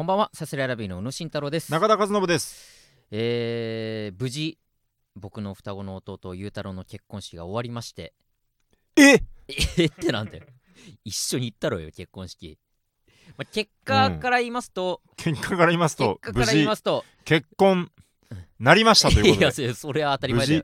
こんばんは、サスライラビーの宇野慎太郎です。中田和信です。無事僕の双子の弟雄太郎の結婚式が終わりまして。えってなんだよ一緒に行ったろよ結婚式。まあ、結果から言いますと、無事結婚なりましたということでいやそれは当たり前だよ。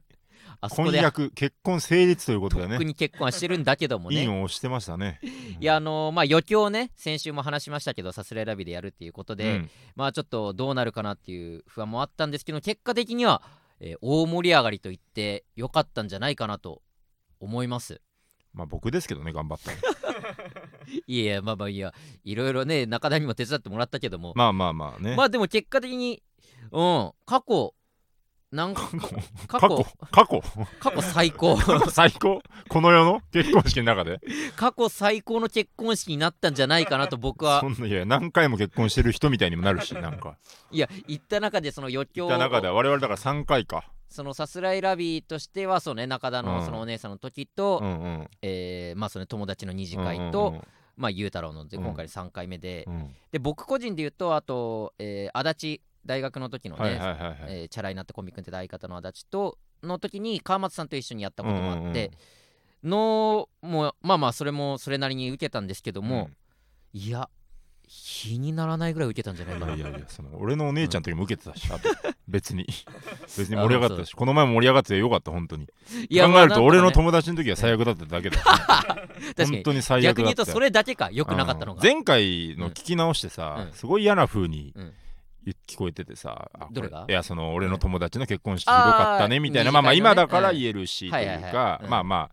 あそこで婚約結婚成立ということだね。特に結婚はしてるんだけどもね。いいのをしてましたね。いやまあ余興ね、先週も話しましたけど、サスライラビでやるっていうことで、まあちょっとどうなるかなっていう不安もあったんですけど、結果的には、大盛り上がりと言ってよかったんじゃないかなと思います。まあ僕ですけどね、頑張ったいやまあいろいろね、中田にも手伝ってもらったけども、まあね。まあでも結果的に過去最高この世の結婚式の中で過去最高の結婚式になったんじゃないかなと僕は。そんないや、何回も結婚してる人みたいにもなるし、なんかいや行った中でその余興を行った中で我々だから3回か、そのさすらいラビーとしてはそうね、中田のそのお姉さんの時と、まあその友達の2次会と、まあゆうたろうので今回3回目で、で僕個人で言うとあと、足立大学の時のね、チャラいなってコンビ組んでた相方の足立との時に川松さんと一緒にやったこともあって、もうまあそれもそれなりに受けたんですけども、いや比にならないぐらい受けたんじゃないかな。いやその俺のお姉ちゃんの時も受けてたし、あと別に盛り上がったし、この前も盛り上がってよかった本当に。いや考えると俺の友達の時は最悪だっただけだ本当に最悪だった。逆に言うとそれだけか良くなかったのが、前回の聞き直してさ、すごい嫌な風に聞こえててさ、どれが、いやその俺の友達の結婚式ひどかったねみたいな、まあ今だから言えるしというか、いや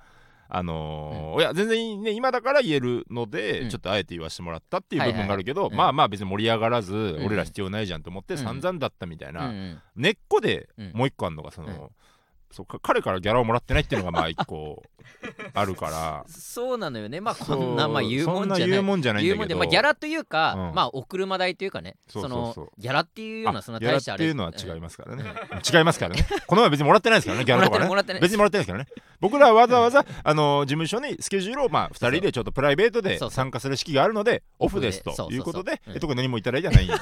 全然ね今だから言えるので、ちょっとあえて言わせてもらったっていう部分があるけど、まあ別に盛り上がらず、俺ら必要ないじゃんと思って散々だったみたいな、根っこでもう一個あるのがその、そうか、彼からギャラをもらってないっていうのがまあ一個あるからそうなのよね。まあこんな言うもんじゃない、んだけど、ギャラというか、まあお車代というかね、そのギャラっていうようなそんな大したあれ、ギャラっていうのは違いますからね違いますからね。この前別にもらってないですからね、ギャラとかね別にもらってないですからね。僕らはわざわざ事務所にスケジュールを2人でちょっとプライベートで参加する式があるのでオフですということで、特に何もいただいてないんで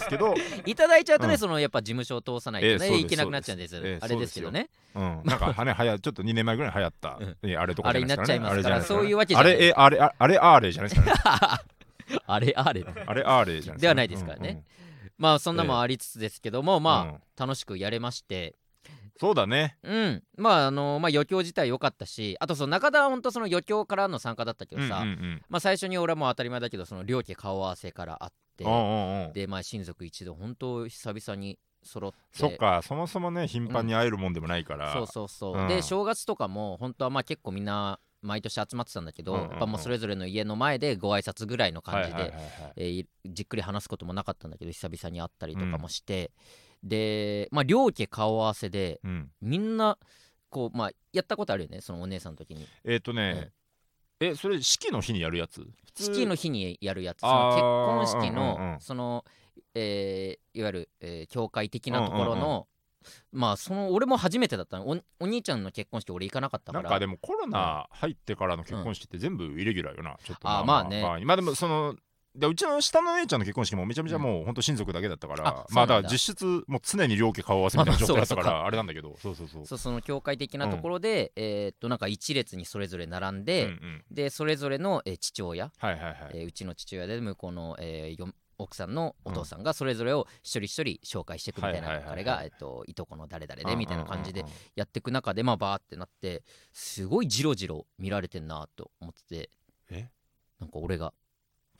すけどいただいちゃうとね、そのやっぱ事務所を通さないとねいけなくなっちゃうんです、あれですけどね。なんかちょっと2年前ぐらい流行ったあれとかじゃないですかね。あれになっちゃいますから、そういうわけじゃない。あれじゃないですかねあれじゃないですか、ではないですからね。まあそんなもありつつですけども、まあ楽しくやれまして。そうだね。まあまあ余興自体良かったし、あとその中田は本当その余興からの参加だったけどさ、まあ最初に俺はもう当たり前だけどその両家顔合わせからあって、でまあ親族一同本当久々に揃って、そっかそもそもね頻繁に会えるもんでもないから、で正月とかも本当はまあ結構みんな毎年集まってたんだけど、やっぱもうそれぞれの家の前でご挨拶ぐらいの感じで、じっくり話すこともなかったんだけど久々に会ったりとかもして、でまあ両家顔合わせで、みんなこうまあやったことあるよね、そのお姉さんの時に。それ式の日にやるやつ？式の日にやるやつ。その結婚式のその、いわゆる、教会的なところの、まあその俺も初めてだったの。 お兄ちゃんの結婚式俺行かなかったから、なんかでもコロナ入ってからの結婚式って全部イレギュラーよな、ちょっとまあねまあでもそのでうちの下の姉ちゃんの結婚式もめちゃめちゃもうほんと親族だけだったから、まあだから実質もう常に両家顔合わせみたいな状態だったからあれなんだけど、その教会的なところで、なんか一列にそれぞれ並んで、でそれぞれの、父親、うちの父親で向こうの、奥さんのお父さんがそれぞれを一人一人紹介していくみたいな、彼がいとこの誰々でみたいな感じでやっていく中で、まあバーってなって、すごいジロジロ見られてんなと思ってて、なんか俺が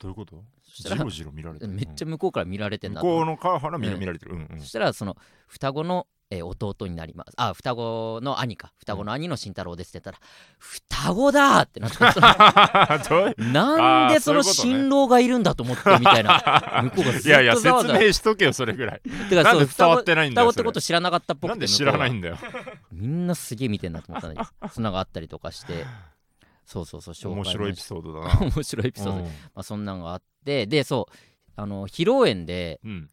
どういうこと？ジロジロ見られてる。めっちゃ向こうから見られてんな。向こうの川原見られてる。そしたらその双子の弟になります、あ双子の兄か、双子の兄の慎太郎ですって言ったら、双子だってなってなんでその新郎がいるんだと思ってみたいな、向こうがずっとざわざわ。いや説明しとけよそれぐらい。なんで伝わってないんだよ、双子ってこと知らなかったっぽくて、なんで知らないんだよみんなすげえ見てんなと思ったんだけど、そんなのがあったりとかして、そう面白いエピソードだな面白いエピソード、まあそんなのがあって、でそう披露宴でう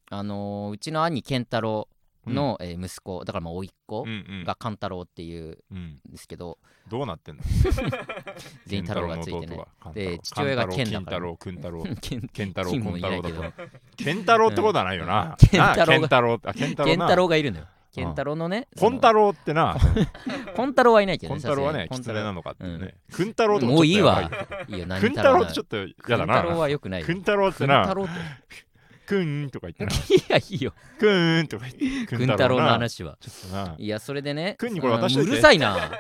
ちの兄健太郎の息子、だからまあ甥っ子がカンタロウっていうんですけど、どうなってんの全員太郎がついてね。で父親がケンだから、ケンタロウ、ケンタロウ、ケンタロウだからケンタロウってことはないよな。ケンタロウ、ケンタロウがいるのよ。ケンタロウのね、コンタロウってな、コンタロウはいないけどね。コンタロウはね、キツネなのかってね。クンタロウともういいわ。いいよ、何クンタロウってちょっとやだな。クンタロウは良くない。クンタロウってな。クンとか言ってな。いや、いいよ。クンとか言って。クンタロウの話は。ちょっとな。いや、それでね。クンにこれ渡しといて。うるさいな。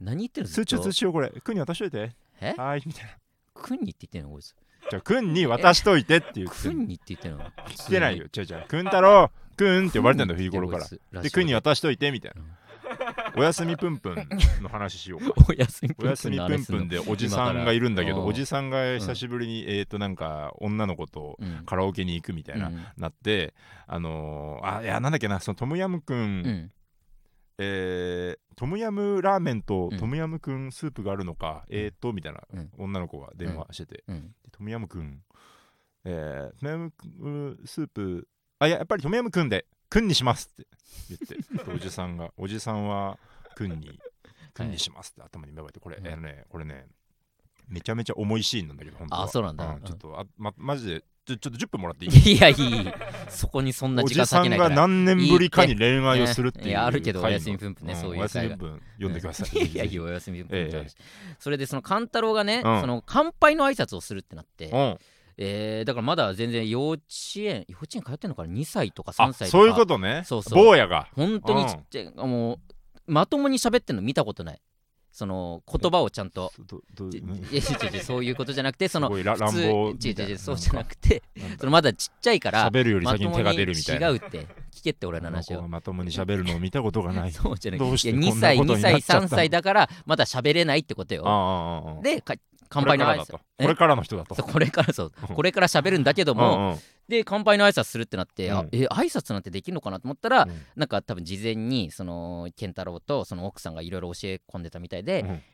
何言ってるの？通知通知をこれ。クンに渡しといて。え？はいみたいな。クンにって言ってんのこいつ。じゃあクンに渡しといてって言って。クンにって言ってんの。言ってないよ。じゃじゃクンタロウ。クンって呼ばれてんだよ日頃から。でクンに渡しといてみたいな、おやすみぷんぷんの話しようか。おやすみぷんぷんでおじさんがいるんだけど、おじさんが久しぶりに、なんか女の子とカラオケに行くみたいな、なっていやなんだっけな、そのトムヤムくん、トムヤムラーメンとトムヤムくんスープがあるのか、みたいな、女の子が電話してて、トムヤムくん、トムヤムスープ、あ、やっぱりトムヤムくんでくんにしますって言って、おじさんはくんにしますって頭に芽生えて、これねめちゃめちゃ重いシーンなんだけど、本当は。あ、そうなんだ。ちょっとマジでちょっと10分もらっていい？いや、いい。そこにそんな時間割けないから。おじさんが何年ぶりかに恋愛をするっていう。いや、あるけど、おやすみぷんぷんね、そういう。おやすみぷんぷん読んでください。いや、いい、おやすみぷんぷんって話。それでそのカンタロウがね、その乾杯の挨拶をするってなって。だからまだ全然幼稚園通ってんのかな、2歳とか3歳とか。そういうことね。そうそう、坊やが本当にちっちゃい、もうまともに喋ってんの見たことない。その言葉をちゃんと、そういうことじゃなくて、その乱暴みたいな、そうじゃなくて、そのまだちっちゃいから喋るより先に手が出るみたいな。違うって、聞けって俺の話を。まともに喋るのを見たことがない。そうじゃない。2歳3歳だからまだ喋れないってことよ。で乾杯の挨拶、これからの人だと、これから喋るんだけども、で乾杯の挨拶するってなって、挨拶なんてできるのかなと思ったら、なんか多分事前にその健太郎とその奥さんがいろいろ教え込んでたみたいで、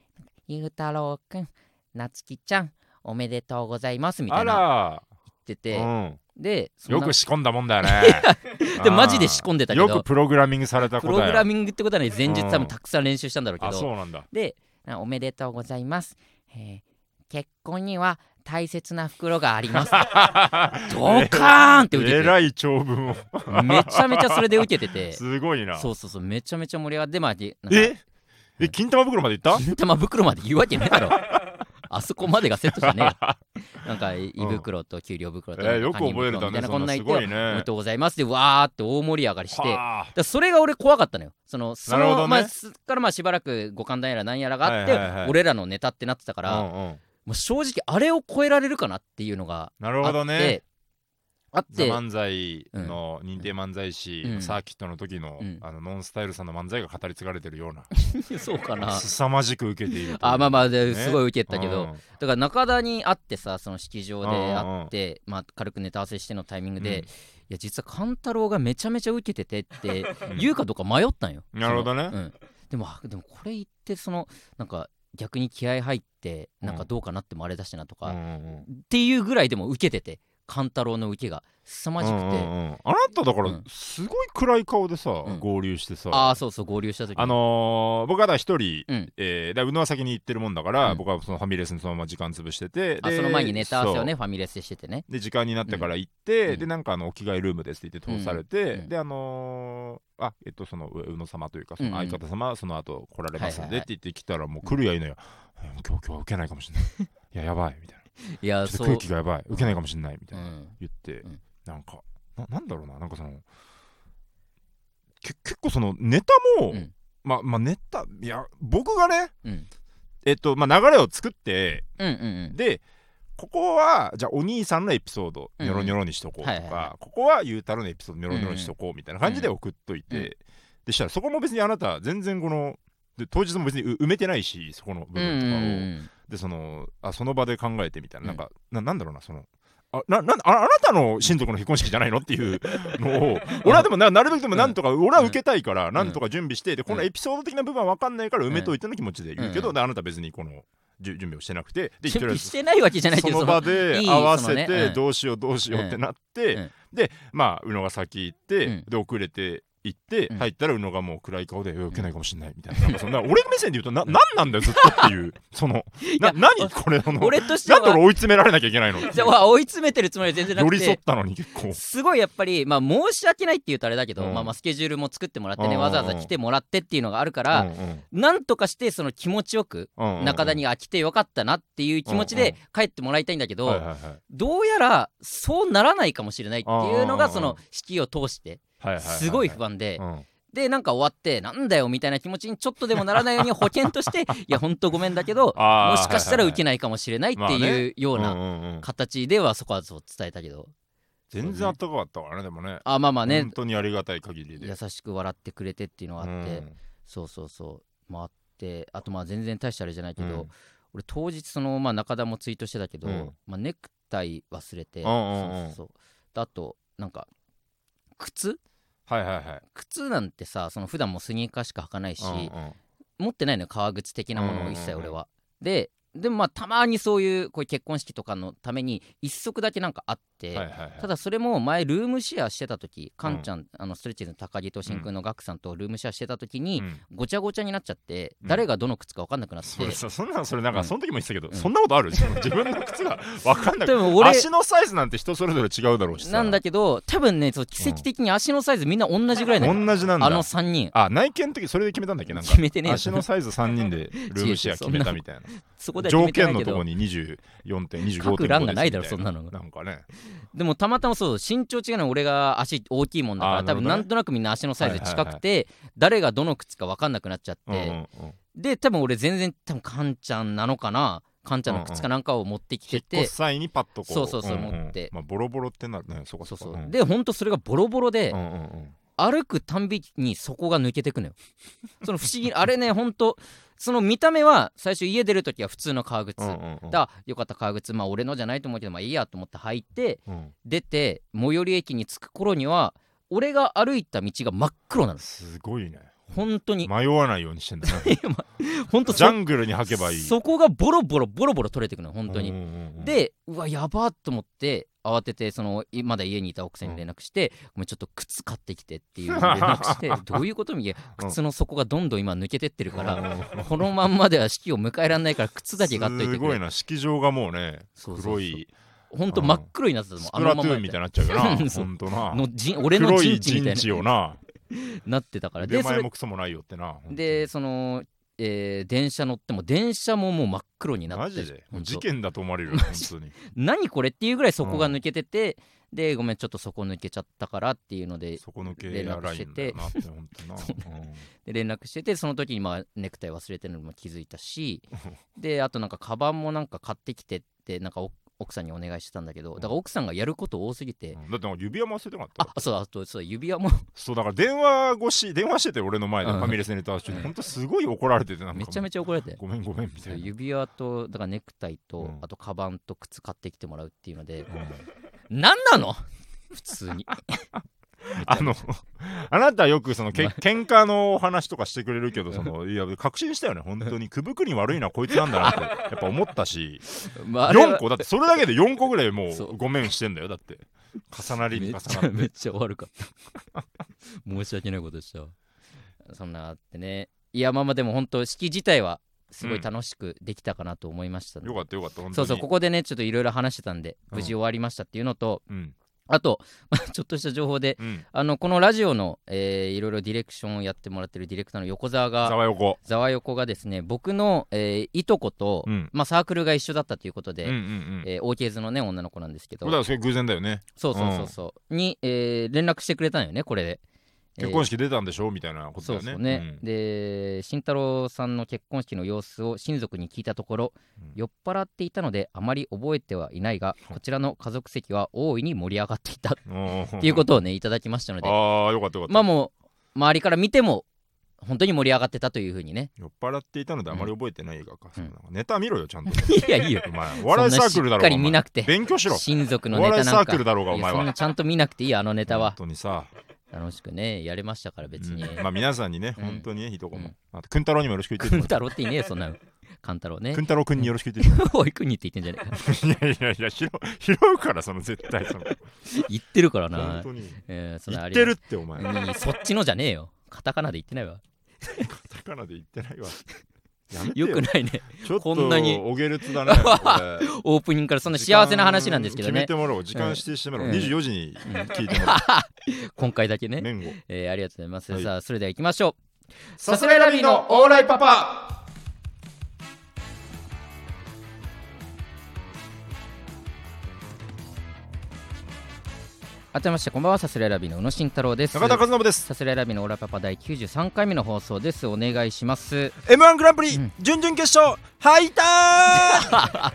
ゆうたろうくん、なつきちゃんおめでとうございますみたいな言ってて、でよく仕込んだもんだよね。でマジで仕込んでたけど、よくプログラミングされたことだよ。プログラミングってことはね、前日多分たくさん練習したんだろうけど。あ、そうなんだ。で、おめでとうございます、結婚には大切な袋があります。ドカーンって受けて、えらい長文をめちゃめちゃそれで受けてて、すごいな。そうそうそう、めちゃめちゃ盛り上がって、まあ金玉袋まで行った？金玉袋まで言うわけないだろ。あそこまでがセットじゃねえ。なんか胃袋と給料袋と、よく覚えるだね。こんな言っておめでとうございますでわーって大盛り上がりして、だそれが俺怖かったのよ。そのまあからまあしばらく五感談やらなんやらがあって、俺らのネタってなってたから。もう正直あれを超えられるかなっていうのがあって。なるほどね。ザ・漫才の認定漫才師、サーキットの時の、ノンスタイルさんの漫才が語り継がれてるような。そうかな。凄まじく受けている。あ、まあまあ、すごい受けたけど、だから中田に会ってさ、その式場で会って、まあ軽くネタ合わせしてのタイミングで、いや実は勘太郎がめちゃめちゃ受けててって言うかどうか迷ったんよ。なるほどね。でもこれ言って、そのなんか逆に気合入ってなんかどうかなってもあれだしなとかっていうぐらい、でも受けてて、カンタロウの受けが凄まじくて、あなただからすごい暗い顔でさ、合流してさ。ああ、そうそう、合流した時、僕はだから一人、宇野は先に行ってるもんだから、僕はそのファミレスにそのまま時間潰してて、その前にネタ合わせをねファミレスでしててね、で時間になってから行って、でなんかお着替えルームですって言って通されて、でその宇野様というかその相方様、その後来られますんでって言ってきたら、もう来るやいなや、今日は受けないかもしれない、いややばいみたいな、いやそう、空気がやばい、受けないかもしれないみたいな言って、なんかなんだろうな、なんかその結構そのネタも、まあネタ、いや僕がね、流れを作って、でここはじゃあお兄さんのエピソードニョロニョロにしとこうとか、ここはゆうたろのエピソードニョロニョロにしとこうみたいな感じで送っといて、でしたらそこも別にあなた全然こので当日も別に埋めてないし、そこの部分とかを、でその場で考えてみたいな、なんか、なんだろうな、そのあなたの親族の非婚式じゃないのっていうのを俺はでもなるべくでもなんとか、俺は受けたいからなんとか準備して、でこのエピソード的な部分は分かんないから埋めといての気持ちで言うけど、あなた別にこの準備をしてなくて、で準備してないわけじゃないけど、その場で合わせてどうしようってなって、でまあ宇野が先行って、で遅れて行って入ったら宇野がもう暗い顔で、うん、受けないかもしれないみたい なんかそんな俺目線で言うと何なんだよずっとっていうその何これの俺としてはなんで俺追い詰められなきゃいけないのじゃあ追い詰めてるつもりは全然なくて寄り添ったのに結構すごいやっぱり、まあ、申し訳ないっていうとあれだけど、うんまあ、スケジュールも作ってもらってね、うん、わざわざ来てもらってっていうのがあるから、うん、なんとかしてその気持ちよく、うん、中田に来てよかったなっていう気持ちで帰ってもらいたいんだけど、うんはいはいはい、どうやらそうならないかもしれないっていうのがその式を通してすごい不安で、うん、でなんか終わってなんだよみたいな気持ちにちょっとでもならないように保険としていやほんとごめんだけどもしかしたら受けないかもしれないっていうような形ではそこはそう伝えたけど全然あったかかったわねでもねあまあまあね本当にありがたい限りで優しく笑ってくれてっていうのがあって、うん、そうそうそうあってあとまあ全然大したあれじゃないけど、うん、俺当日そのまあ中田もツイートしてたけど、うんまあ、ネクタイ忘れてあとなんか靴はいはいはい、靴なんてさその普段もスニーカーしか履かないし、うんうん、持ってないのよ革靴的なものを一切俺は、うんうんうん、でもまあたまにそういう、こういう結婚式とかのために一足だけなんかあって、はいはいはい、ただそれも前ルームシェアしてた時カン、うん、ちゃんあのストレッチーズの高木と真君のガクさんとルームシェアしてた時に、うん、ごちゃごちゃになっちゃって、うん、誰がどの靴か分かんなくなって、うん、それなんかその時も言ってたけど、うん、そんなことある自分の靴が分かんなくて足のサイズなんて人それぞれ違うだろうしさなんだけど多分ねそう奇跡的に足のサイズみんな同じぐらいだよ、うん、同じなんだあの3人あ内見の時それで決めたんだっけなんか決めてね足のサイズ3人でルームシェア決めたみたいなそこ条件のとこに 24.25.5 です書く欄がないだろそんなのなんかねでもたまたまそう身長違うの俺が足大きいもんだから、ね、多分なんとなくみんな足のサイズ近くて、はいはいはい、誰がどの靴か分かんなくなっちゃって、うんうんうん、で多分俺全然多分カンちゃんなのかなカンちゃんの靴かなんかを持ってきてて、うんうん、引っ越す際にパッとこうそう、うんうん、持って、まあ、ボロボロってなるねそう、うん、でほんとそれがボロボロで、うんうんうん、歩くたんびにそこが抜けてくのよその不思議あれねほんとその見た目は最初家出るときは普通の革靴、うんうんうん、だよかった革靴まあ俺のじゃないと思うけどまあいいやと思って履いて、うん、出て最寄り駅に着く頃には俺が歩いた道が真っ黒なのすごいね本当に迷わないようにしてんだね本当ジャングルに履けばいいそこがボロボロボロボロ取れてくの本当に、うんうんうん、でうわやばーと思って慌ててそのまだ家にいた奥さんに連絡して、うん、もうちょっと靴買ってきてっていう連絡してどういうことみたいな靴の底がどんどん今抜けてってるから、うん、このまんまでは式を迎えられないから靴だけ買っといてくれすごいな式場がもうね黒いほんと真っ黒になってたもん、うん、あのままスプラトゥーンみたいになっちゃうからほんとなの俺の陣地みたいな黒い陣地をななってたから出前もクソもないよってなでその電車乗っても電車ももう真っ黒になってマジで事件だと思われるよ本当に何これっていうぐらいそこが抜けてて、うん、でごめんちょっとそこ抜けちゃったからっていうので連絡してて連絡しててその時にまあネクタイ忘れてるのも気づいたしであとなんかカバンもなんか買ってきてってなんか奥さんにお願いしてたんだけど、うん、だから奥さんがやること多すぎて、うん、だってなんか指輪も忘れてなかった。あ、そうだ、そうだ指輪もそうだから電話してて俺の前でファミレスにいた人に、うん、ほんとすごい怒られててなんかめちゃめちゃ怒られてごめんごめんみたいな指輪とだからネクタイと、うん、あとカバンと靴買ってきてもらうっていうので、うん、なんなの普通にあなたよくその喧嘩の話とかしてくれるけどそのいや確信したよね本当にくぶくに悪いのはこいつなんだなってやっぱ思ったし4個だってそれだけで4個ぐらいもうごめんしてんだよだって重なりに重なってめっちゃ悪かった申し訳ないことしたそんなあってねいやまあまあでも本当式自体はすごい楽しくできたかなと思いました、ねうん、よかったよかった本当にそうここでねちょっといろいろ話してたんで無事終わりましたっていうのと、うんあとちょっとした情報で、うん、このラジオの、いろいろディレクションをやってもらってるディレクターの横澤が沢横がですね僕の、いとこと、うんまあ、サークルが一緒だったということで、OKZ のね女の子なんですけどだからそれ偶然だよねそう、に、連絡してくれたんよねこれで結婚式出たんでしょみたいなことだよね。そうそうね、うん、で慎太郎さんの結婚式の様子を親族に聞いたところ、うん、酔っ払っていたのであまり覚えてはいないがこちらの家族席は大いに盛り上がっていたっていうことをねいただきましたのでああよかったよかったまあもう周りから見ても本当に盛り上がってたというふうにね酔っ払っていたのであまり覚えてない映画か、うん、ネタ見ろよちゃんといやいいよお前お笑いサークルだろうがしっかり見なくて勉強しろ親族のネタなんかお笑いサークルだろうがお前はそんなちゃんと見なくていいネタは本当にさ楽しくねやれましたから別に、うん、まあ皆さんにね、うん、本当にねいいとこも、うん、あとくん太郎にもよろしく言ってくん太郎っていねえよそんなのカンタロウね、くんたろうくんによろしく言ってるおい、くんにって言ってんじゃねえかいやいやいや、拾うから、その絶対その言ってるからな、本当に、そのあれ言ってるってお前、そっちのじゃねえよ、カタカナで言ってないわカタカナで言ってないわやめてよ、 よくないね、ちょっとお下劣だねオープニングからそんな幸せな話なんですけどね、決めてもらおう、時間指定してもらおう、24時に聞いてもらおう今回だけね、ありがとうございます、はい、さあそれでは行きましょう、さすらいラビーのオーライパパ、改めましてこんばんは、さすらいラビーの宇野慎太郎です。中田和伸です。さすらいラビーのオーラパパ第93回目の放送です。お願いします。 M-1 グランプリ、準々決勝敗退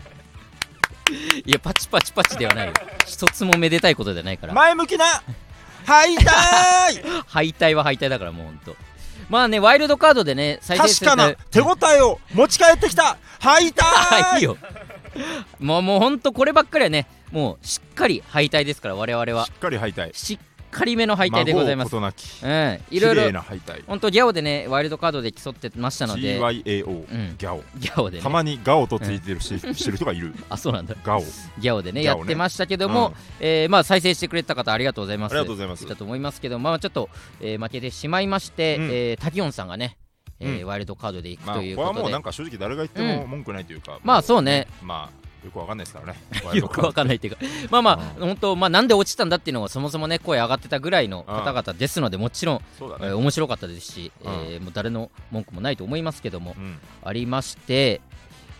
いや、パチパチパチではないよ一つもめでたいことじゃないから、前向きな敗退敗退は敗退だから、もうほんとまあね、ワイルドカードでね、最低確かな手応えを持ち帰ってきた敗退いいよもうほんとこればっかりはね、もうしっかり敗退ですから、我々はしっかり敗退、しっかりめの敗退でございます。孫ことなき、いろいろ綺麗な敗退、本当GYAOでね、ワイルドカードで競ってましたので GYAO、GYAOで、ね、たまに GAO とついてるしてる人がいるあ、そうなんだ、 GYAO でね、やってましたけども、まあ再生してくれた方ありがとうございます、ありがとうございますだと思いますけど、まあちょっと、負けてしまいまして、滝音さんがね、ワイルドカードで行くということで、まあ、これはもうなんか正直誰が言っても文句ないというか、まあそうね、まあよくわかんないですからねよくわかんないっていうかまあまあ、本当、まあ、なんで落ちたんだっていうのがそもそもね声上がってたぐらいの方々ですので、もちろん、面白かったですし、もう誰の文句もないと思いますけども、ありまして、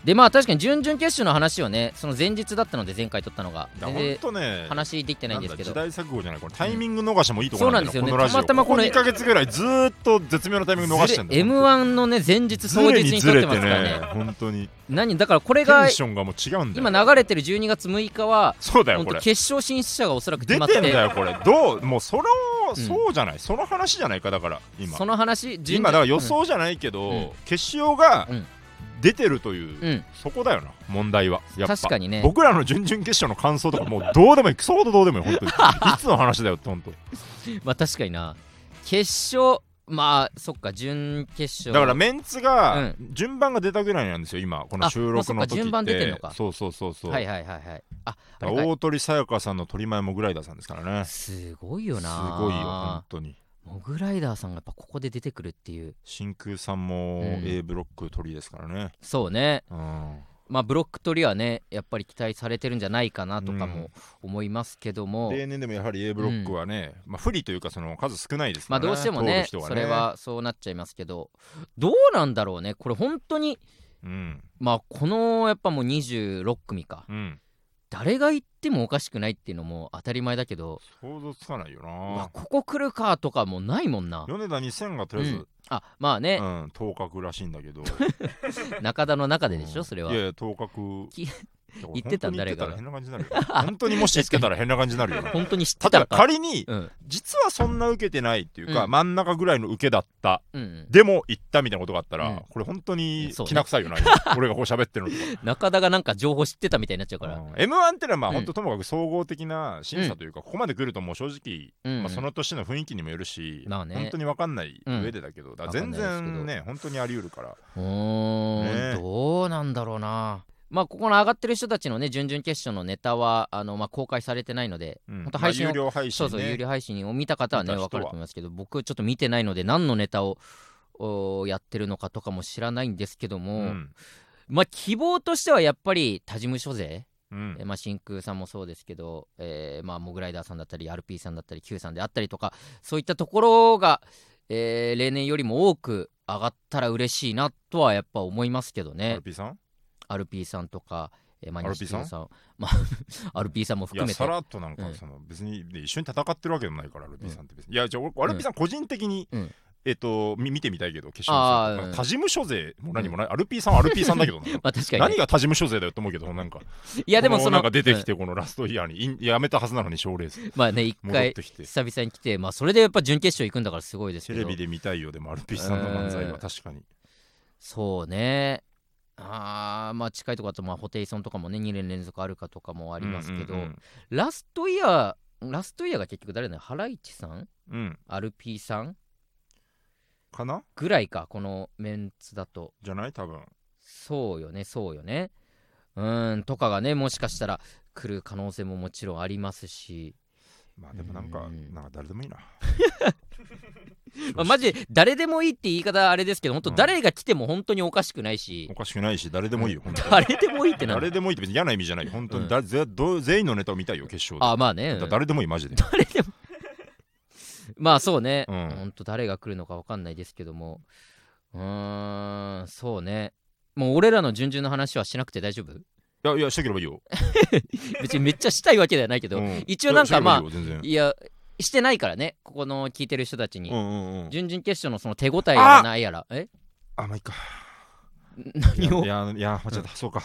でまあ確かに準々決勝の話をね、その前日だったので前回撮ったのが本当ね話できてないんですけど、時代錯誤じゃない、これタイミング逃してもいいところなんですよね、このラジオたまたまこの2ヶ月ぐらいずっと絶妙なタイミング逃してんだよ、M1 のね前日当日に撮ってますからね、本当に何だから、これがテンションがもう違うんだよ、今流れてる12月6日はそうだよ、これ決勝進出者がおそらく決まって出てんだよ、これどうもうそれをそうじゃない、その話じゃないか、だから今その話今だから予想じゃないけど、決勝が出てるという、そこだよな問題は、やっぱ確かにね、僕らの準々決勝の感想とかもうどうでもいいクソほどどうでもいい、本当にいつの話だよって本当まあ確かにな、決勝まあそっか、準決勝だからメンツが、順番が出たぐらいなんですよ今この収録の時って、順番出てんのか、そうはいはいはいはい、あ大鳥さやかさんの鳥前モグライダーさんですからね、すごいよな、すごいよ本当に、モグライダーさんがやっぱここで出てくるっていう、真空さんも A ブロック取りですからね、そうね、まあブロック取りはねやっぱり期待されてるんじゃないかなとかも思いますけども、例年でもやはり A ブロックはね、まあ不利というかその数少ないですからね、まあどうしてもねそれはそうなっちゃいますけど、どうなんだろうねこれ本当に、まあこのやっぱもう26組か、誰が行ってもおかしくないっていうのも当たり前だけど、想像つかないよな、ここ来るかとかもないもんな、米田2000がとりあえず、あまあね、当確らしいんだけど中田の中ででしょ、それは、いやいや当確言ってたんだ、誰が本当にもし言ってたら変な感じになるよ本当に知ってたか、仮に、実はそんな受けてないっていうか、真ん中ぐらいの受けだった、でも言ったみたいなことがあったら、これ本当にきな臭いよな、俺がこう喋ってるのとか中田がなんか情報知ってたみたいになっちゃうから、M1 ってのはまあ本当ともかく総合的な審査というか、ここまで来るともう正直、その年の雰囲気にもよるし、本当に分かんない上でだけど、だ全然ね本当にあり得るから、どうなんだろうな、まあここの上がってる人たちのね準々決勝のネタはまあ公開されてないので、本当配信を、有料配信ね、そうそう有料配信を見た方はね分かると思いますけど、僕ちょっと見てないので何のネタをやってるのかとかも知らないんですけども、まあ希望としてはやっぱり他事務所勢、まあ真空さんもそうですけど、まあモグライダーさんだったり RP さんだったり Q さんであったりとか、そういったところが例年よりも多く上がったら嬉しいなとはやっぱ思いますけどね。 RP さんRP さんとか、まあ、RP さんまあ、RP さんも含めて、いやさらっとなんか、その別に一緒に戦ってるわけでもないから RP さんって別に、いやじゃあ RP さん個人的に、見てみたいけど、決勝戦、他事務所勢も何もない、RP さんは RP さんだけどなまあ確かに何が他事務所勢だよと思うけど、なんかいやでもそのなんか出てきて、このラストイヤーにやめたはずなのに賞レースまあね一回久々に来て、まあそれでやっぱ準決勝行くんだからすごいですけど、テレビで見たいよ。でも RP さんの漫才は確かにそうね、まあ近いところだとまあホテイソンとかもね2年連続あるかとかもありますけど、ラストイヤーが結局誰だよ、ハライチさん、RP さんかなぐらいか、このメンツだとじゃない多分そうよね、そうよね。とかがね、もしかしたら来る可能性ももちろんありますし、まあでもなんか誰でもいいなまあマジ誰でもいいって言い方あれですけど、本当誰が来ても本当におかしくないし、おかしくないし、誰でもいいよ、本当に誰でもいいってなんだ、誰でもいいって別に嫌な意味じゃないよ、本当に全員のネタを見たいよ、決勝で。あ、まあね、誰でもいい、マジで誰でもまあそうね、本当誰が来るのか分かんないですけども、そうね、もう俺らの順々の話はしなくて大丈夫？いやしたければいいよ別にめっちゃしたいわけではないけど、一応なんかまあいやしてないからね、ここの聞いてる人たちに、準々決勝のその手応えやらないやら、まあいいか、何を、いや間違った、そうか、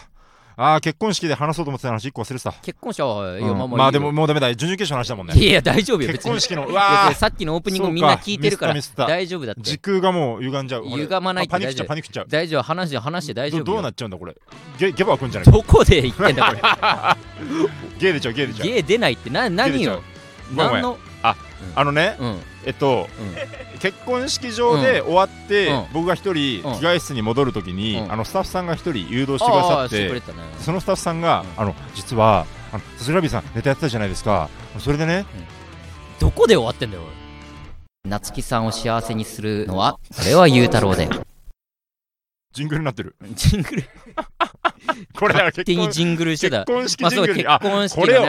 結婚式で話そうと思ってた話1個忘れてた。結婚式は、まあでももうダメだ、準々決勝の話だもんね。いや大丈夫よ、結婚式のさっきのオープニングみんな聞いてるから大丈夫だって。時空がもう歪んじゃう、歪まないって、大丈夫、パニクっちゃう、大丈夫、話して大丈夫。どうなっちゃうんだこれ、ゲバ開くんじゃない、どこで言ってんだこれゲー出ちゃう、ゲー出ないって何よ、何の、あのね、結婚式場で終わって、僕が一人、着替え室に戻るときに、スタッフさんが一人誘導してくださって、そのスタッフさんが、実は、サスラビーさん、ネタやってたじゃないですか、それでね、どこで終わってんだよ、夏希さんを幸せにするのは、それはゆうたろうだよ。ジングルになってる、ジングルこれだから結婚式ジングルに、これを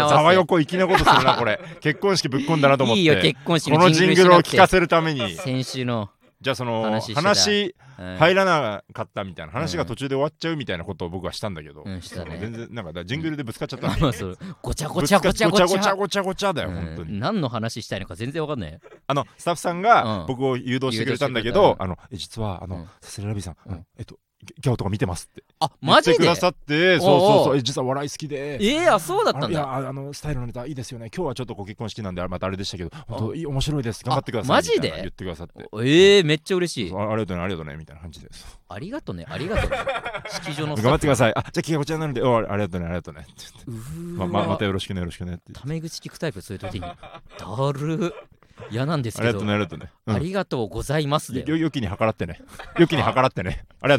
ざわよこ粋なことするなこれ結婚式ぶっ込んだなと思って、いいよ結婚式のこのジングルを聞かせるために先週のじゃあその話入らなかったみたいな、話が途中で終わっちゃうみたいなことを僕はしたんだけど、全然なんかジングルでぶつかっちゃったの、ごちゃごちゃだよ、本当に何の話したいのか全然わかんない。スタッフさんが僕を誘導してくれたんだけど、実はサスラビーさんGYAOとか見てますって、マジで言ってくださって、そう、実は笑い好きで、そうだったんだ、スタイルのネタいいですよね、今日はちょっとご結婚式なんでまたあれでしたけど、本当面白いです、頑張ってください、マジで言ってくださって、めっちゃ嬉しい、ありがとうねみたいな感じで、ありがとね式場の頑張ってください、じゃあ気がこちらなので、ありがとねってまたよろしくねってタメ口聞くタイプ、そういう時にだる嫌なんですけど、ありがとうね、ありがとうございますでよきに計らってねありが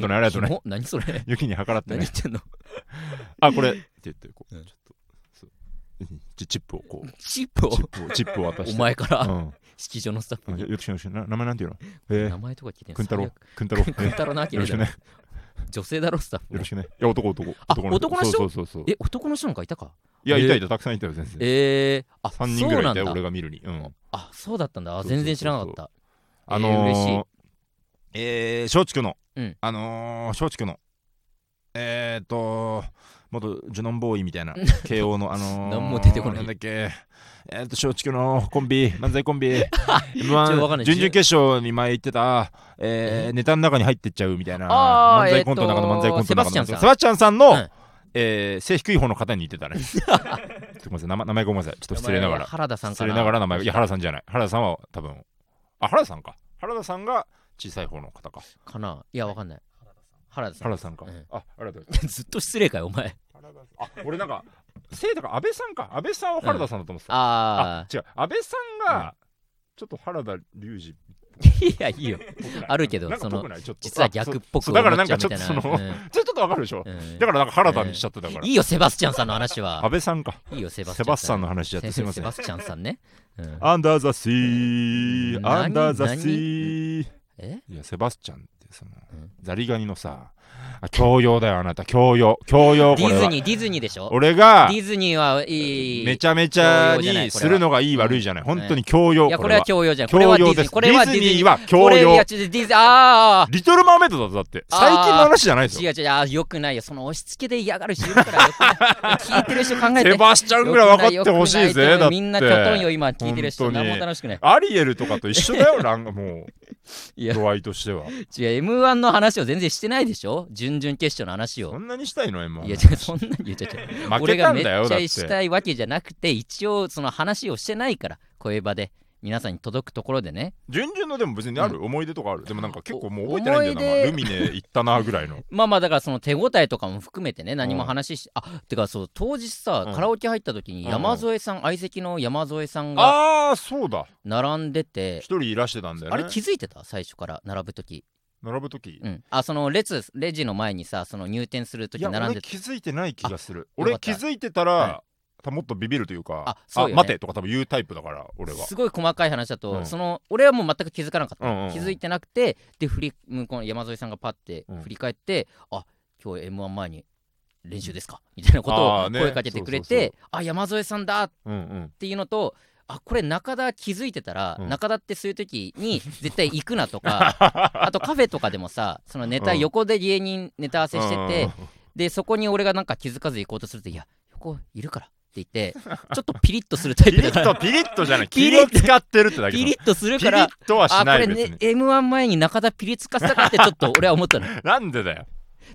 とうね何それよきに計らってね、何言ってんのこれって言って、こうちょっとチップを渡して、お前から式場のスタッフによろしく、名前なんていうの、名前とか聞いてんの、くんたろなわけねえだろ、女性だろスタッフ、よろしくね、いや男の人、そう男の人なんかいたか、いた、たくさんいたよ、全然、3人ぐらいいたよ俺が見るに、そうだったんだ、全然知らなかった。嬉しい、松竹の松竹の元ジュノンボーイみたいな慶応の何も出てこない、なんだっけ、松竹のコンビ、漫才コンビM1 準々決勝に前行ってた、ネタの中に入ってっちゃうみたいな、漫才コントの中の漫才コントの中のセバスチャンさんの、背低い方の方に言ってたねすいません、名前ごめんなさい、ちょっと失礼ながら、原田さんかな、失礼ながら名前、いや原田さんじゃない、原田さんは多分原田さんか、原田さんが小さい方の方かな、いやわかんない、原田さんか、ありがとうございますずっと失礼かよお前、俺なんか生徒が安倍さんか、安倍さんは原田さんだと思ってた、違う、安倍さんがちょっと原田隆二いやいいよあるけど、その実は逆っぽく思っちゃうみたいな、だからなんかちょっとそのちょっとわかるでしょ、だからなんか原田にしちゃってたから、いいよセバスチャンさんの話は、安倍さんか、いいよセバスチャンの話やって、すいませんセバスチャンさんね、アンダーザシー、いやセバスチャンってそのザリガニのさ、教養だよあなた、教養、これはディズニーでしょ、俺がディズニーはいい、めちゃめちゃにするのがいい悪いじゃない、本当に教養、これは教養じゃない、これはディズニー、これはディズニーは教養、リトルマーメイドだとだって最近の話じゃないですよ、違う、よくないよ、その押し付けで嫌がる人いるから、聞いてる人考えてセバスチャンぐらい分かってほしいぜ、だってみんなキョトンよ、今聞いてる人何も楽しくない、アリエルとかと一緒だよ、なんかもう度合いとしては違う、 M1 の話を全然してないでしょ、準々決勝の話をそんなにしたいの M1、 いやそんなに言っちゃった俺がめっちゃしたいわけじゃなくて、一応その話をしてないから、声場で皆さんに届くところでね、準々のでも別にある、思い出とかある、でもなんか結構もう覚えてないんだよな、ルミネ行ったなぐらいのまあだからその手応えとかも含めてね、何も話し、てかそう、当日さカラオケ入った時に山添さん、相席の山添さんがそうだ並んでて一人いらしてたんだよね、あれ気づいてた最初から並ぶ時、並ぶ時、うん、あそのレジの前にさその入店する時並んでた。いや俺気づいてない気がする。俺気づいてたら、はい、もっとビビるというかあそうよ、ね、あ待てとか多分言うタイプだから俺は。すごい細かい話だと、うん、その俺はもう全く気づかなかった、うんうんうん、気づいてなくてで向こうの山添さんがパッて振り返って、うん、あ今日 M1 前に練習ですかみたいなことを声かけてくれて、ね、そうそうそうあ山添さんだっていうのと、うんうんあこれ中田気づいてたら、うん、中田ってそういう時に絶対行くなとかあとカフェとかでもさそのネタ横で芸人ネタ合わせしてて、うん、でそこに俺がなんか気づかず行こうとするといや横いるからって言ってちょっとピリッとするタイプだからピリッとじゃない気を使ってるってだけピリッとするからピリッとはしないあこれ、ね、M1 前に中田ピリつかせたかってちょっと俺は思ったのなんでだよ。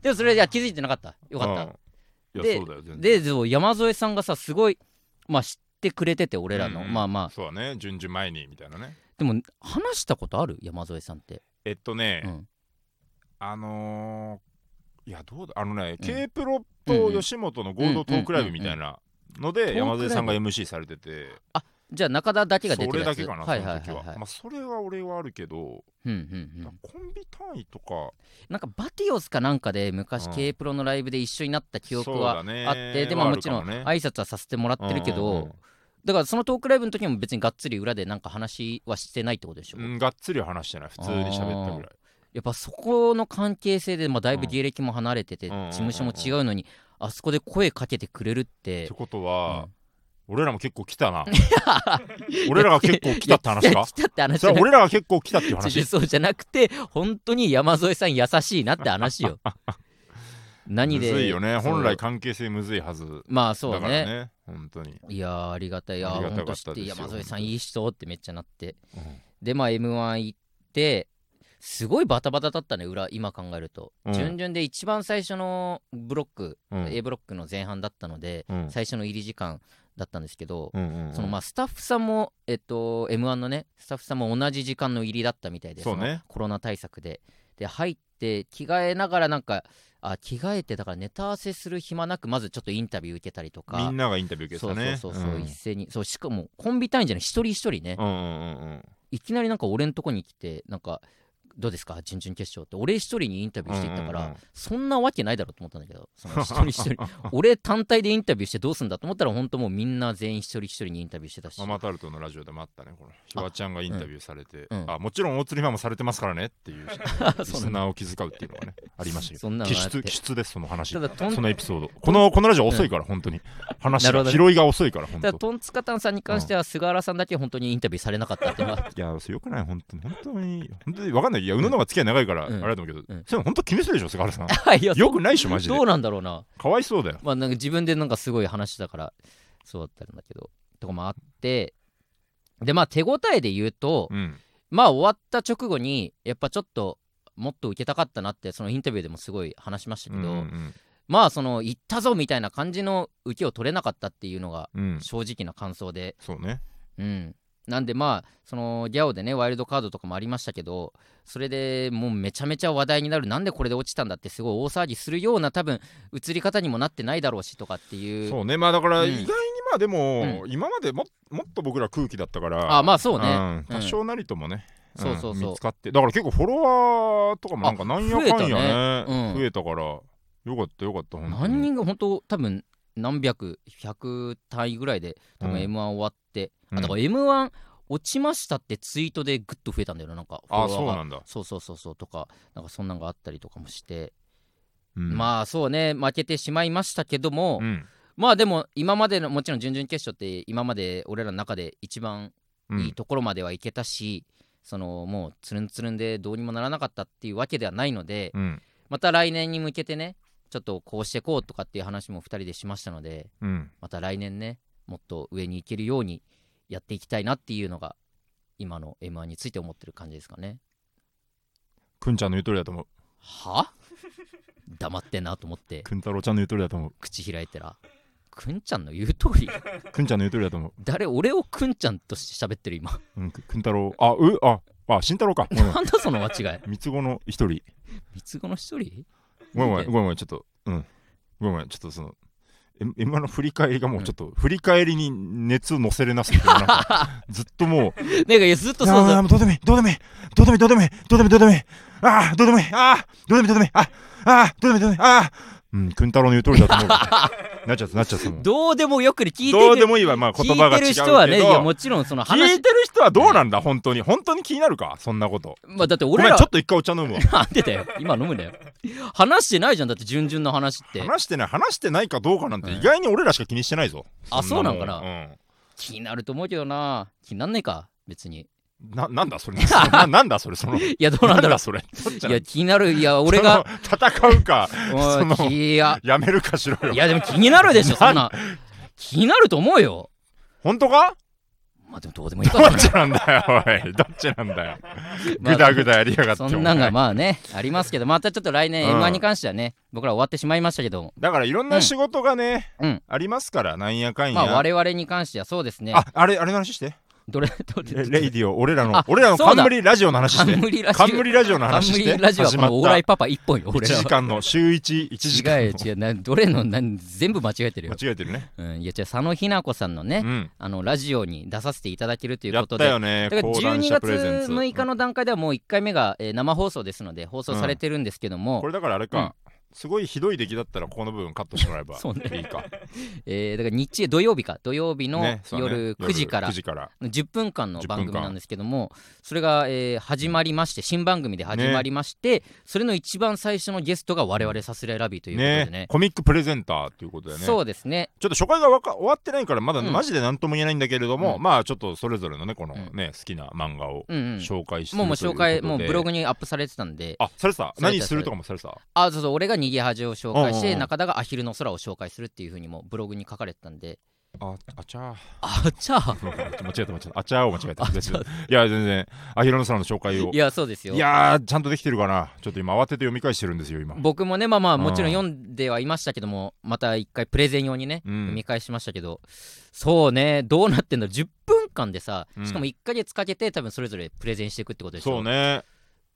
でもそれじゃ気づいてなかったよかった、うん、いやそうだよ全然。で山添さんがさすごいまあ知ってくれてて俺らの、うん、まあまあそうだね順々前にみたいなね。でも話したことある山添さんってうん、いやどうだK プロと吉本の合同トークライブみたいなので山添さんが MC されててあじゃあ中田だけが出てるやつそれだけかなその時は、まあ、それは俺はあるけど、コンビ単位とかなんかバティオスかなんかで昔 K プロのライブで一緒になった記憶はあって、うん、でももちろん挨拶はさせてもらってるけど、だからそのトークライブの時も別にがっつり裏でなんか話はしてないってことでしょ。うんがっつりは話してない普通に喋ったぐらい。やっぱそこの関係性で、まあ、だいぶ芸歴も離れてて、事務所も違うのにあそこで声かけてくれるってってことは、俺らも結構来たな俺らが結構来たって話か来たって話それ俺らが結構来たっていう話そうじゃなくて本当に山添さん優しいなって話よ何でむずいよね本来関係性むずいはずまあそうねだからね本当にいやありがたいやー本当知って山添さんいい人ってめっちゃなって、でまあ M1 行ってすごいバタバタだったね裏今考えると、準々で一番最初のブロック、A ブロックの前半だったので、最初の入り時間だったんですけど、そのまあスタッフさんも、M1 のねスタッフさんも同じ時間の入りだったみたいで、そうね、そのコロナ対策で入って着替えながらなんか着替えてだからネタ合わせする暇なくまずちょっとインタビュー受けたりとかみんながインタビュー受けたねそう、一斉にそうしかもコンビ単位じゃない一人一人ね、いきなりなんか俺のとこに来てなんかどうですか準々決勝って俺一人にインタビューしていったから、そんなわけないだろうと思ったんだけどその一人一人俺単体でインタビューしてどうすんだと思ったら本当もうみんな全員一人一人にインタビューしてたしママタルトのラジオでもあったねこのひわちゃんがインタビューされて、あもちろん大鶴ひまもされてますからねっていうリスナーを気遣うっていうのがねありましたけどそんな気質ですその話そのエピソードこのラジオ遅いから、本当に話が拾いが遅いから本当だからトンツカタンさんに関しては菅原さんだけ本当にインタビューされなかったっていうのは、いやそれよくない本当に分かんない。いや宇野のが付き合い長いから、あれだと思うけど、それ本当気にするでしょ菅原さんよくないでしょマジでどうなんだろうなかわいそうだよ。まあなんか自分でなんかすごい話だからそうだったんだけどとかもあって、でまあ手応えで言うと、まあ終わった直後にやっぱちょっともっと受けたかったなってそのインタビューでもすごい話しましたけど、まあその行ったぞみたいな感じの受けを取れなかったっていうのが正直な感想で、そうね、なんでまあそのGYAOでねワイルドカードとかもありましたけど、それでもうめちゃめちゃ話題になるなんでこれで落ちたんだってすごい大騒ぎするような多分映り方にもなってないだろうしとかっていう。そうね、まあだから意外にまあでも今までもっと僕ら空気だったから、あまあそうね、多少なりともね、そう見つかって、だから結構フォロワーとかもなんかなんやかんやね増えたからよかったよかった。何人が本当多分何百100単位ぐらいで多分 M1 終わって、あだから M1 落ちましたってツイートでグッと増えたんだよな、なんかフォロワーが。あそうなんだ、そうとかなんかそんなんがあったりとかもして、まあそうね負けてしまいましたけども、まあでも今までのもちろん準々決勝って今まで俺らの中で一番いいところまではいけたし、そのもうつるんつるんでどうにもならなかったっていうわけではないので、また来年に向けてねちょっとこうしていこうとかっていう話も2人でしましたので、また来年ねもっと上に行けるようにやっていきたいなっていうのが今の M1 について思ってる感じですかね。くんちゃんの言う通りだと思う。は黙ってんなと思って、くん太郎ちゃんの言う通りだと思う。口開いたらくんちゃんの言う通りくんちゃんの言う通りだと思う。誰俺をくんちゃんとして喋ってる今、くん太郎あ慎太郎かなんだその間違い。三つ子の一人ごめんちょっとちょっとその今の振り返りがもうちょっと振り返りに熱を乗せれなすぎてずっともうなんかずっとそうだどうでもいいあー、どうでもいい、あー、どうでもいい、どうでもいい、あー、あー、どうでもいい、あー、うん、くんたろうの言う通りだと思うなっちゃった。どうでもよくに聞いてる。どうでもいいはまあ言葉が違うけど。聞いてる人はね、いやもちろんその話。聞いてる人はどうなんだ、本当に本当に気になるかそんなこと。まあだって俺ら。ちょっと一回お茶飲むわ。なんでだよ。今飲むんだよ。話してないじゃん、だって順々の話って。話してないかどうかなんて意外に俺らしか気にしてないぞ。あ、そうなんかな。うん。気になると思うけどな。気になんねえか別に。なんだそれそのいやどうなんだろうそれいや気になるいや俺が戦うかそのやめるかしろよいやでも気になるでしょそんな気になると思うよ本当かまあでもどうでもいいからどっちなんだよおいどっちなんだよグダグダやりやがってそんなんがまあねありますけどまたちょっと来年 M1 に関してはね僕ら終わってしまいましたけどだからいろんな仕事がねありますからなんやかんやまあ我々に関してはそうですねあれの話してどれレイディオ俺らの冠ラジオの話して冠ラジオの話して冠ラジオはこのオーライパパ一本よ俺ら1時間の週1時間違うどれの全部間違えてるよ間違えてるね、うん、いや違う佐野ひな子さんのね、うん、あのラジオに出させていただけるということでやったよねだから12月6日の段階ではもう1回目が、生放送ですので放送されてるんですけども、うん、これだからあれか、うんすごいひどい出来だったらここの部分カットしてもらえばいいか、だから土曜日の夜9時から10分間の番組なんですけどもそれが始まりまして新番組で始まりましてそれの一番最初のゲストが我々サスライラビーということでねコミックプレゼンターということでねそうですねちょっと初回が終わってないからまだマジで何とも言えないんだけれどもまあちょっとそれぞれのねこのね好きな漫画を紹介してもう紹介もうブログにアップされてたんであされてた何するとかもされてたあそうそう俺が逃げ恥を紹介して中田がアヒルの空を紹介するっていう風にもブログに書かれてたんであちゃー間違えたあちゃーを間違えたいや全然アヒルの空の紹介をいやそうですよいやちゃんとできてるかなちょっと今慌てて読み返してるんですよ今僕もねまあもちろん読んではいましたけどもまた一回プレゼン用にね、うん、読み返しましたけどそうねどうなってんだ10分間でさしかも1ヶ月かけて多分それぞれプレゼンしていくってことでしょそうね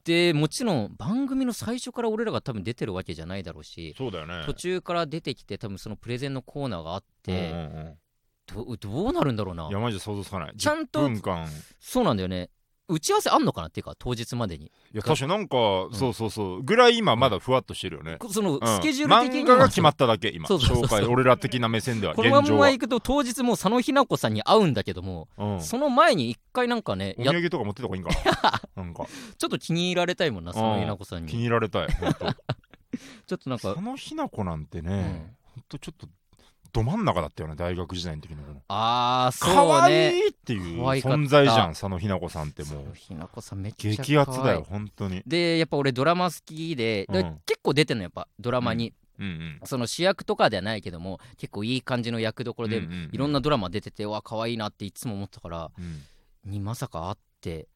でもちろん番組の最初から俺らが多分出てるわけじゃないだろうしそうだよ、ね、途中から出てきて多分そのプレゼンのコーナーがあって、うんうんうん、どうなるんだろうないやマジで想像つかないちゃんと10分間そうなんだよね打ち合わせあんのかなっていうか当日までにいや確かになんか、うん、そうぐらい今まだふわっとしてるよね、うん、そのスケジュール的に、うん、漫画が決まっただけ今そう紹介俺ら的な目線では現状はこのまま行くと当日もう佐野ひな子さんに会うんだけども、うん、その前に一回なんかねお土産とか持ってた方がいいんかななんかちょっと気に入られたいもんな佐野ひな子さんに気に入られたいほんとちょっとなんか佐野ひな子なんてね、うん、ほんとちょっとど真ん中だったよね大学時代の時のあーそうね可愛いっていう存在じゃん佐野ひな子さんってもうひな子さんめっちゃ激アツだよ本当にでやっぱ俺ドラマ好きで、うん、結構出てんのやっぱドラマに、うんうんうん、その主役とかではないけども結構いい感じの役どころで、うんうんうん、いろんなドラマ出ててわ可愛いなっていつも思ったから、うん、にまさか会って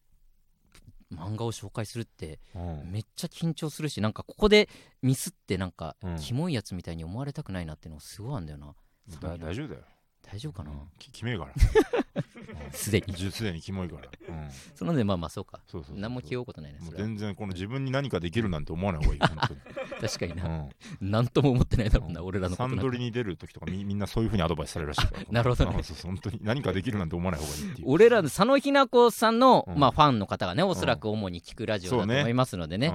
漫画を紹介するって、うん、めっちゃ緊張するしなんかここでミスってなんか、うん、キモいやつみたいに思われたくないなってのがすごいあんだよな大丈夫だよ大丈夫かな、うん、キメえからすでにキモいから、うん、そのでまあそうかそう何も気負うことないねもう全然この自分に何かできるなんて思わない方がいい本当に確かにな、うん、何とも思ってないだろうな、うん、俺らのことなんてサンドリに出る時とかみんなそういう風にアドバイスされるらしいからなるほどねそう本当に何かできるなんて思わない方がいいっていう俺らの佐野ひな子さんの、うんまあ、ファンの方がねおそらく主に聞くラジオだと思いますのでね、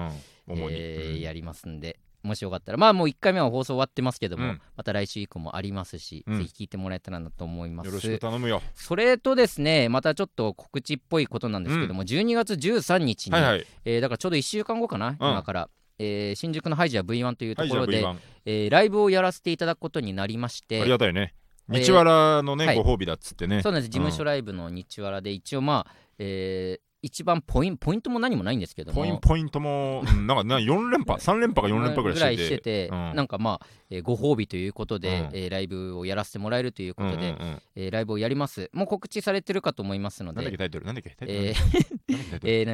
うんうん、やりますんでもしよかったらまあもう1回目は放送終わってますけども、うん、また来週以降もありますし、うん、ぜひ聞いてもらえたらなと思いますよろしく頼むよそれとですねまたちょっと告知っぽいことなんですけども、うん、12月13日に、はいはいだからちょうど1週間後かな、うん、今から、新宿のハイジャ V1 というところで、ライブをやらせていただくことになりましてありがたいね日原のね、ご褒美だっつってねそうなんです、うん、事務所ライブの日原で一応まあ、一番ポイントも何もないんですけどもポイントもなんか4連覇3連覇か4連覇ぐらいしてて、うん、なんかまあ、ご褒美ということで、うんライブをやらせてもらえるということで、うんうんうんライブをやりますもう告知されてるかと思いますのでなんだっけタイト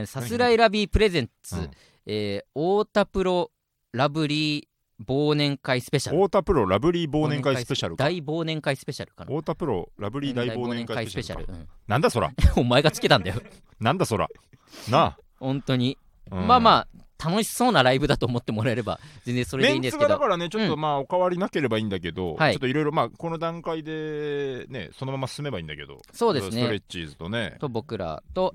ルさすらいラビープレゼンツ、うん太田プロラブリー忘年会スペシャル太田プロラブリー忘年会スペシャル大忘年会スペシャルかな太田プロラブリー大忘年会スペシャル、うん、なんだそらお前がつけたんだよなんだそらなあ本当に、うん、まあ楽しそうなライブだと思ってもらえれば全然それでいいんですけどメンツがだからねちょっとまあお変わりなければいいんだけど、うん、ちょっといろいろまあこの段階でねそのまま進めばいいんだけどそうですねストレッチーズとねと僕らと、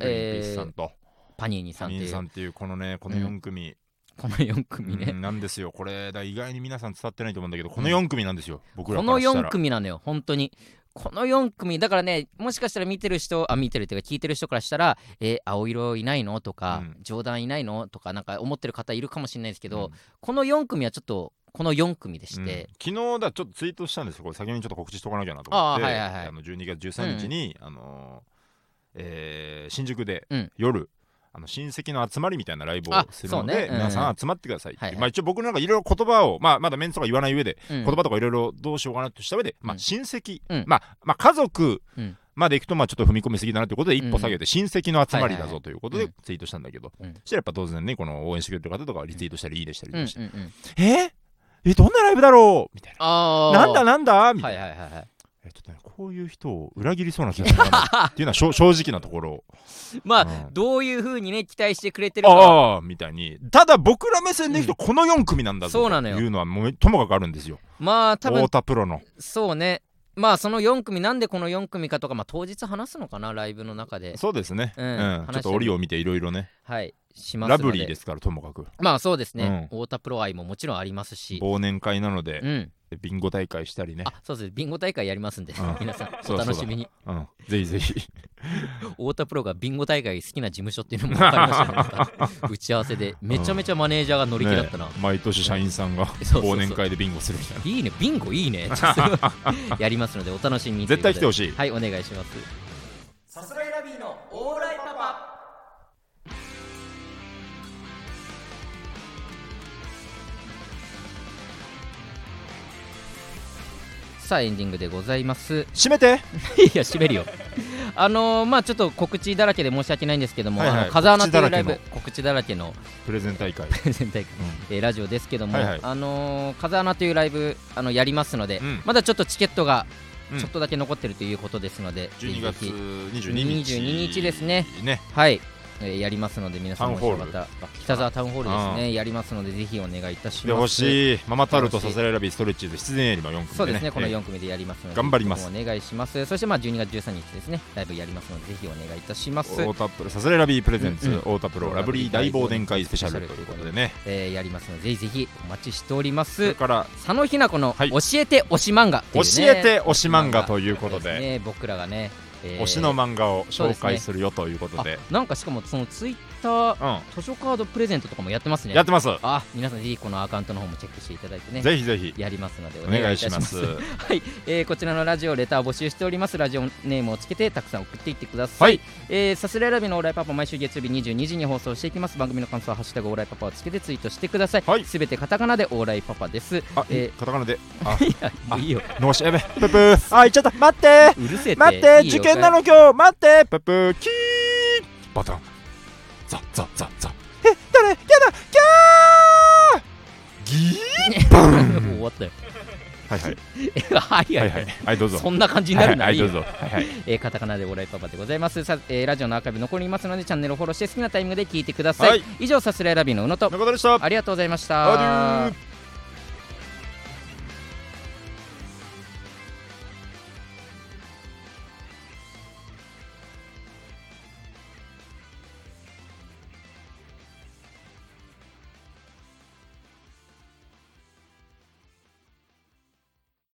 パニーニさんっていうこのねこの4組、うんこの4組ね、うん、なんですよこれだ。意外に皆さん伝わってないと思うんだけど、この4組なんですよ、僕らからしたらこの4組なのよ本当に。この4組だからね、もしかしたら見てる人、あ、見てるっていうか聞いてる人からしたら、青色いないのとか、うん、冗談いないのとかなんか思ってる方いるかもしれないですけど、うん、この4組はちょっとこの4組でして、うん、昨日だちょっとツイートしたんですよ。これ先にちょっと告知しとかなきゃなと思って、はいはいはい、12月13日に、うん、新宿で夜、うん、親戚の集まりみたいなライブをするので、ね、皆さん集まってくださいって、はいはい、まあ、一応僕なんかいろいろ言葉を、まあ、まだメンツとか言わない上で、うん、言葉とかいろいろどうしようかなとした上で、まあ、親戚、うん、まあ、家族までいくとまあちょっと踏み込みすぎだなということで一歩下げて親戚の集まりだぞということでツイートしたんだけど、そしたらやっぱ当然ね、この応援してくれる方とかリツイートしたりいいでしたりして、うんうんうん、どんなライブだろうみたいな、なんだなんだみたいな、はいはいはいはい、ね、こういう人を裏切りそうな気がするっていうのは正直なところまあ、うん、どういう風にね期待してくれてるかああみたいに、ただ僕ら目線でいくとこの4組なんだぞっていうのはもうともかくあるんですよ。まあ多分太田プロのそうね、まあその4組なんでこの4組かとか、まあ当日話すのかなライブの中で。そうですね、うんうん、ちょっと折を見ていろいろね、はいしますので、ラブリーですからともかく、まあそうですね、うん、太田プロ愛ももちろんありますし、忘年会なので、うん、ビンゴ大会したりね。あ、そうです、ビンゴ大会やりますんで、うん、皆さんお楽しみに。そうそう、うん、ぜひぜひ太田プロがビンゴ大会好きな事務所っていうのも分かりましたね打ち合わせでめちゃめちゃマネージャーが乗り気だったな、ね、毎年社員さんが忘年会でビンゴするみたいな。そうそうそう、いいね、ビンゴいいねやりますのでお楽しみに。絶対来てほしい。はい、お願いします。さすらいラビーのオーライパパ。さあエンディングでございます。締めていや締めるよまあちょっと告知だらけで申し訳ないんですけども、はいはい、風穴というライブ告知だらけのプレゼン大会ラジオですけども、はいはい、風穴というライブやりますので、うん、まだちょっとチケットがちょっとだけ残ってるということですので、うん、12月22日ですね、はい、やりますので皆さんもまた北沢タウンホールですね、やりますのでぜひお願いいたします。でほしいママタルト、さすらいラビー、ストレッチーズ、出演エリの4組でね、そうですね、この4組でやりますので頑張ります、お願いします。そしてまあ12月13日ですね、ライブやりますのでぜひお願いいたします。オータプロさすらいラビープレゼンツ、オータプロラブリー大忘年会スペシャルということでね、やりますのでぜひぜひお待ちしております。それから佐野ひな子の、はい、教えて推し漫画、教えて推し漫画ということでね、僕らがね推しの漫画を紹介するよということ で、ね、なんかしかもそのツイッター、うん、図書カードプレゼントとかもやってますね。やってます。あ、皆さんぜひこのアカウントの方もチェックしていただいてね、ぜひぜひやりますのでお願いいたします。はい、こちらのラジオレター募集しております。ラジオネームをつけてたくさん送っていってください。さすらいラビのオーライパパ、毎週月曜日22時に放送していきます。番組の感想はハッシュタグオーライパパをつけてツイートしてください。すべ、はい、てカタカナでオーライパパです。あ、カタカナでいいよ、のしやべぷぷー、あ、いっちゃった、待ってうるせえ、待って受験なの今日、待ってププキーバタンザザザザ、誰やだキャーギーバン終わったよ。はいはいはいはいはいどうぞ。そんな感じになるな、はいはい、はいどうぞ、はいはいカタカナでオーライパパでございます。さ、ラジオのアーカイブ残りますのでチャンネルをフォローして好きなタイミングで聞いてください、はい、以上さすらいラビーの宇野と中田でした。ありがとうございました。